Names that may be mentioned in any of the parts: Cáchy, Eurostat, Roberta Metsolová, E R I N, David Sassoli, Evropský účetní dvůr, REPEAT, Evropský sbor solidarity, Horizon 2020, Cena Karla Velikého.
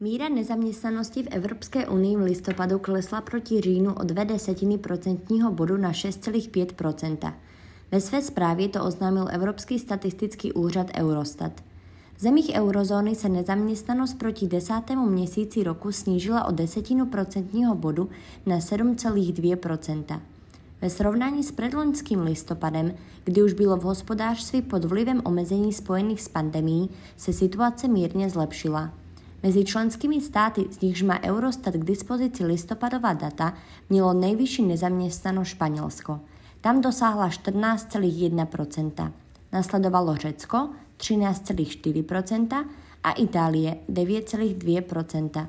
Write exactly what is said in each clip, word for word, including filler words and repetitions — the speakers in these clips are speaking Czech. Míra nezaměstnanosti v Evropské unii v listopadu klesla proti říjnu o dvě desetiny procentního bodu na šest celá pět procenta. Ve své zprávě to oznámil Evropský statistický úřad Eurostat. V zemích eurozóny se nezaměstnanost proti desátému měsíci roku snížila o desetinu procentního bodu na sedm celá dvě procenta. Ve srovnání s předloňským listopadem, kdy už bylo v hospodářství pod vlivem omezení spojených s pandemií, se situace mírně zlepšila. Mezi členskými státy, z nichž má Eurostat k dispozici listopadová data, mělo nejvyšší nezaměstnanost Španělsko. Tam dosáhla čtrnáct celá jedna procenta. Nasledovalo Řecko třináct celá čtyři procenta a Itálie devět celá dvě procenta.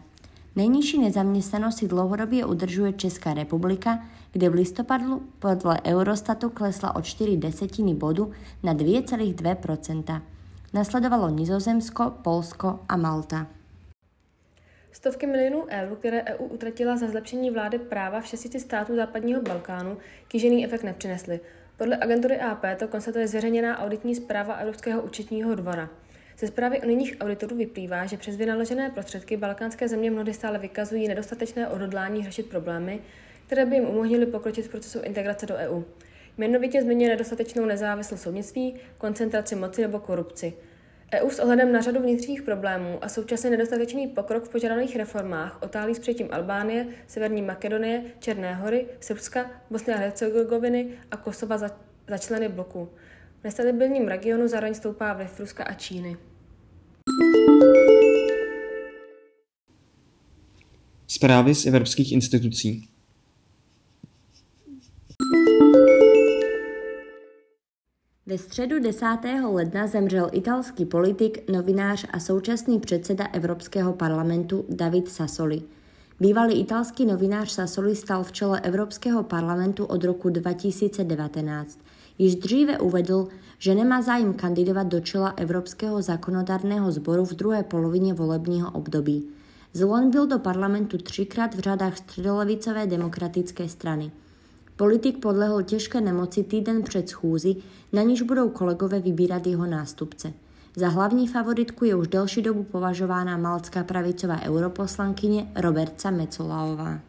Nejnižší nezaměstnanost si dlouhodobě udržuje Česká republika, kde v listopadu podle Eurostatu klesla o čtyři desetiny bodu na dvě celá dvě procenta. Nasledovalo Nizozemsko, Polsko a Malta. Stovky milionů eur, které E U utratila za zlepšení vlády práva v šestici států západního Balkánu, kýžený efekt nepřinesly. Podle agentury A P to konstatuje zveřejněná auditní zpráva Evropského účetního dvora. Ze zprávy unijních auditorů vyplývá, že přes vynaložené prostředky balkánské země mnohdy stále vykazují nedostatečné odhodlání řešit problémy, které by jim umožnily pokročit v procesu integrace do E U. Jmenovitě zmiňuje nedostatečnou nezávislost soudnictví, koncentraci moci nebo korupci. E U s ohledem na řadu vnitřních problémů a současně nedostatečný pokrok v požadovaných reformách otálí s přijetím Albánie, Severní Makedonie, Černé hory, Srbska, Bosny a Hercegoviny a Kosova za, za členy bloku. V nestabilním regionu zároveň stoupá vliv Ruska a Číny. Zprávy z evropských institucí. Ve středu desátého ledna zemřel italský politik, novinář a současný předseda Evropského parlamentu David Sassoli. Bývalý italský novinář Sassoli stal v čele Evropského parlamentu od roku dva tisíce devatenáct. Již dříve uvedl, že nemá zájem kandidovat do čela Evropského zákonodárného sboru v druhé polovině volebního období. Zvolen byl do parlamentu třikrát v řadách středolevicové demokratické strany. Politik podlehl těžké nemoci týden před schůzi, na níž budou kolegové vybírat jeho nástupce. Za hlavní favoritku je už delší dobu považována maltská pravicová europoslankyně Roberta Metsolová.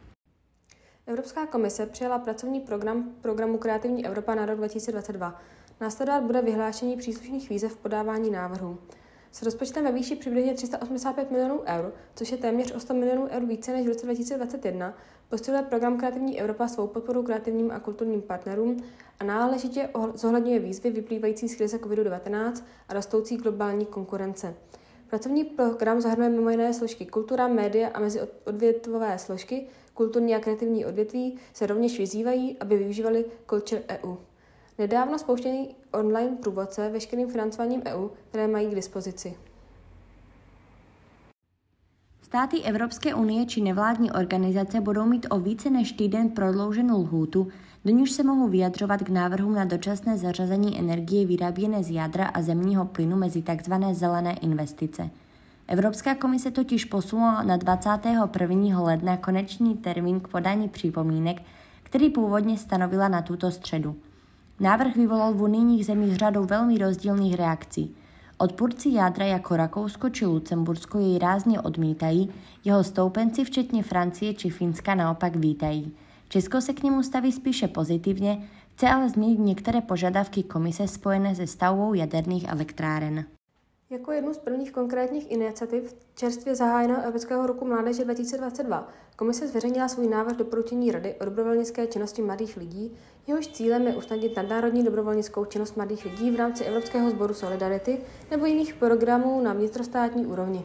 Evropská komise přijala pracovní program programu Kreativní Evropa na rok dva tisíce dvacet dva. Následovat bude vyhlášení příslušných výzev v podávání návrhů. S rozpočtem ve výši přibližně tři sta osmdesát pět milionů eur, což je téměř o sto milionů eur více než v roce dva tisíce dvacet jedna, posiluje program Kreativní Evropa svou podporu kreativním a kulturním partnerům a náležitě zohledňuje výzvy vyplývající z krize covid devatenáct a rostoucí globální konkurence. Pracovní program zahrnuje mimo jiné složky kultura, média a meziodvětvové složky. Kulturní a kreativní odvětví se rovněž vyzývají, aby využívali Culture E U. Nedávno spouštěný online průvodce veškerým financováním E U, které mají k dispozici. Státy Evropské unie či nevládní organizace budou mít o více než týden prodlouženou lhůtu, do níž se mohou vyjadřovat k návrhům na dočasné zařazení energie vyráběné z jádra a zemního plynu mezi tzv. Zelené investice. Evropská komise totiž posunula na dvacátého prvního ledna konečný termín k podání připomínek, který původně stanovila na tuto středu. Návrh vyvolal v unijních zemích řadu velmi rozdílných reakcí. Odpůrci jádra jako Rakousko či Lucembursko jej rázně odmítají, jeho stoupenci včetně Francie či Finska naopak vítají. Česko se k němu staví spíše pozitivně, chce ale změnit některé požadavky komise spojené se stavbou jaderných elektráren. Jako jednu z prvních konkrétních iniciativ čerstvě zahájeného Evropského roku mládeže dva tisíce dvacet dva komise zveřejnila svůj návrh doporučení Rady o dobrovolnické činnosti mladých lidí, jehož cílem je usnadnit nadnárodní dobrovolnickou činnost mladých lidí v rámci Evropského sboru solidarity nebo jiných programů na vnitrostátní úrovni.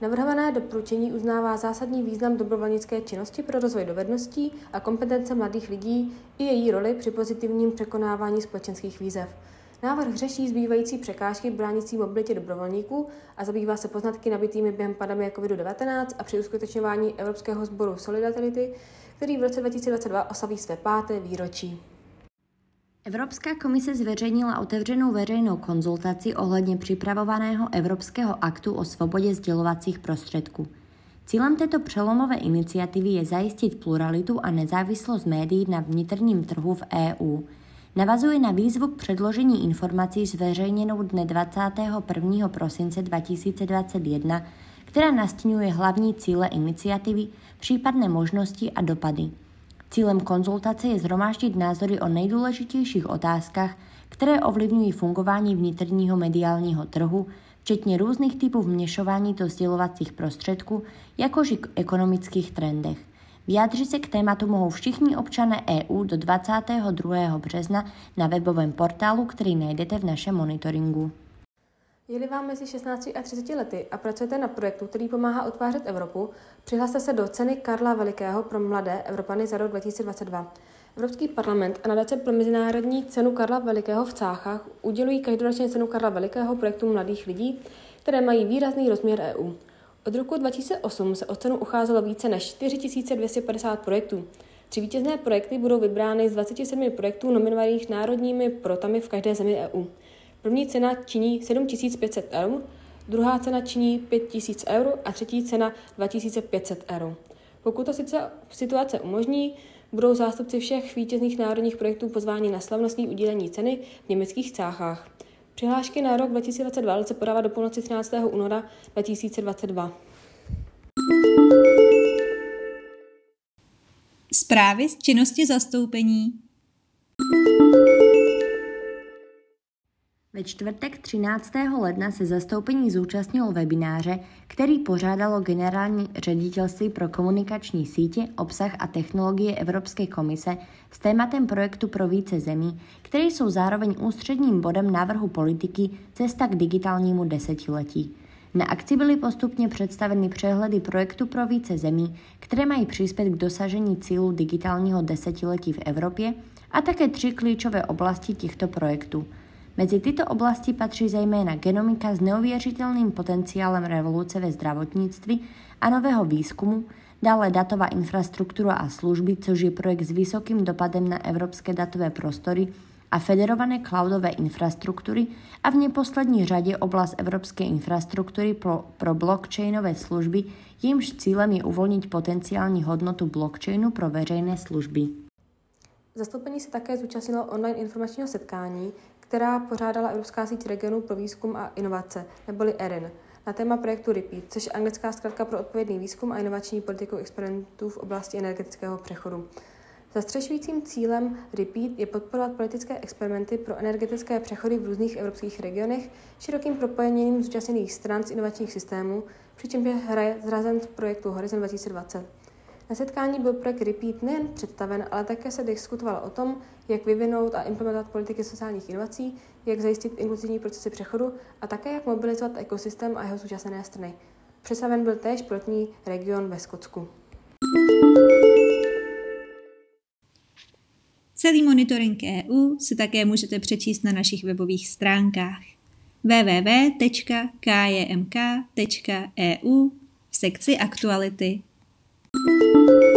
Navrhované doporučení uznává zásadní význam dobrovolnické činnosti pro rozvoj dovedností a kompetence mladých lidí i její roli při pozitivním překonávání společenských výzev. Návrh řeší zbývající překážky bránící mobilitě dobrovolníků a zabývá se poznatky nabitými během pandemie covid devatenáct a při uskutečňování Evropského sboru solidarity, který v roce dva tisíce dvacet dva oslaví své páté výročí. Evropská komise zveřejnila otevřenou veřejnou konzultaci ohledně připravovaného Evropského aktu o svobodě sdělovacích prostředků. Cílem této přelomové iniciativy je zajistit pluralitu a nezávislost médií na vnitřním trhu v E U. Navazuje na výzvu k předložení informací zveřejněnou dne dvacátého prvního prosince dva tisíce dvacet jedna, která nastínuje hlavní cíle iniciativy, případné možnosti a dopady. Cílem konzultace je shromáždit názory o nejdůležitějších otázkách, které ovlivňují fungování vnitřního mediálního trhu, včetně různých typů vměšování do sdělovacích prostředků, jakož i k ekonomických trendech. Vyjádřit se k tématu mohou všichni občané E U do dvacátého druhého března na webovém portálu, který najdete v našem monitoringu. Je-li vám mezi šestnácti a třiceti lety a pracujete na projektu, který pomáhá utvářet Evropu, přihlaste se do Ceny Karla Velikého pro mladé Evropany za rok dva tisíce dvacet dva. Evropský parlament a nadace pro mezinárodní Cenu Karla Velikého v Cáchách udělují každoročně Cenu Karla Velikého projektům mladých lidí, které mají výrazný rozměr E U. Od roku dva tisíce osm se o cenu ucházelo více než čtyři tisíce dvě stě padesát projektů. Tři vítězné projekty budou vybrány z dvaceti sedmi projektů nominovaných národními protami v každé zemi E U. První cena činí sedm tisíc pět set eur, druhá cena činí pět tisíc eur a třetí cena dva tisíce pět set eur. Pokud to sice situace umožní, budou zástupci všech vítězných národních projektů pozváni na slavnostní udílení ceny v německých Cáchách. Přihlášky na rok dva tisíce dvacet dva lze podávat do půlnoci třináctého února dva tisíce dvacet dva. Zprávy z činnosti zastoupení. Ve čtvrtek třináctého ledna se zastoupení zúčastnilo webináře, který pořádalo Generální ředitelství pro komunikační sítě, obsah a technologie Evropské komise s tématem projektu pro více zemí, které jsou zároveň ústředním bodem návrhu politiky Cesta k digitálnímu desetiletí. Na akci byly postupně představeny přehledy projektu pro více zemí, které mají přispět k dosažení cílů digitálního desetiletí v Evropě, a také tři klíčové oblasti těchto projektů. Mezi tyto oblasti patří zejména genomika s neuvěřitelným potenciálem revoluce ve zdravotnictví a nového výzkumu, dále datová infrastruktura a služby, což je projekt s vysokým dopadem na evropské datové prostory a federované cloudové infrastruktury, a v neposlední řadě oblast evropské infrastruktury pro, pro blockchainové služby, jejímž cílem je uvolnit potenciální hodnotu blockchainu pro veřejné služby. Zastoupení se také zúčastnilo online informačního setkání, která pořádala Evropská síť regionů pro výzkum a inovace, neboli E R I N, na téma projektu REPEAT, což je anglická zkratka pro odpovědný výzkum a inovační politiku experimentů v oblasti energetického přechodu. Zastřešujícím cílem REPEAT je podporovat politické experimenty pro energetické přechody v různých evropských regionech širokým propojením zúčastněných stran z inovačních systémů, přičemž je hraje zrazen z projektu Horizon dva tisíce dvacet. Na setkání byl projekt REPEAT nejen představen, ale také se diskutovalo o tom, jak vyvinout a implementovat politiky sociálních inovací, jak zajistit inkluzivní procesy přechodu a také jak mobilizovat ekosystém a jeho současné strany. Představen byl též pilotní region ve Skotsku. Celý monitoring E U se také můžete přečíst na našich webových stránkách w w w tečka k j m k tečka e u v sekci Aktuality. Thank you.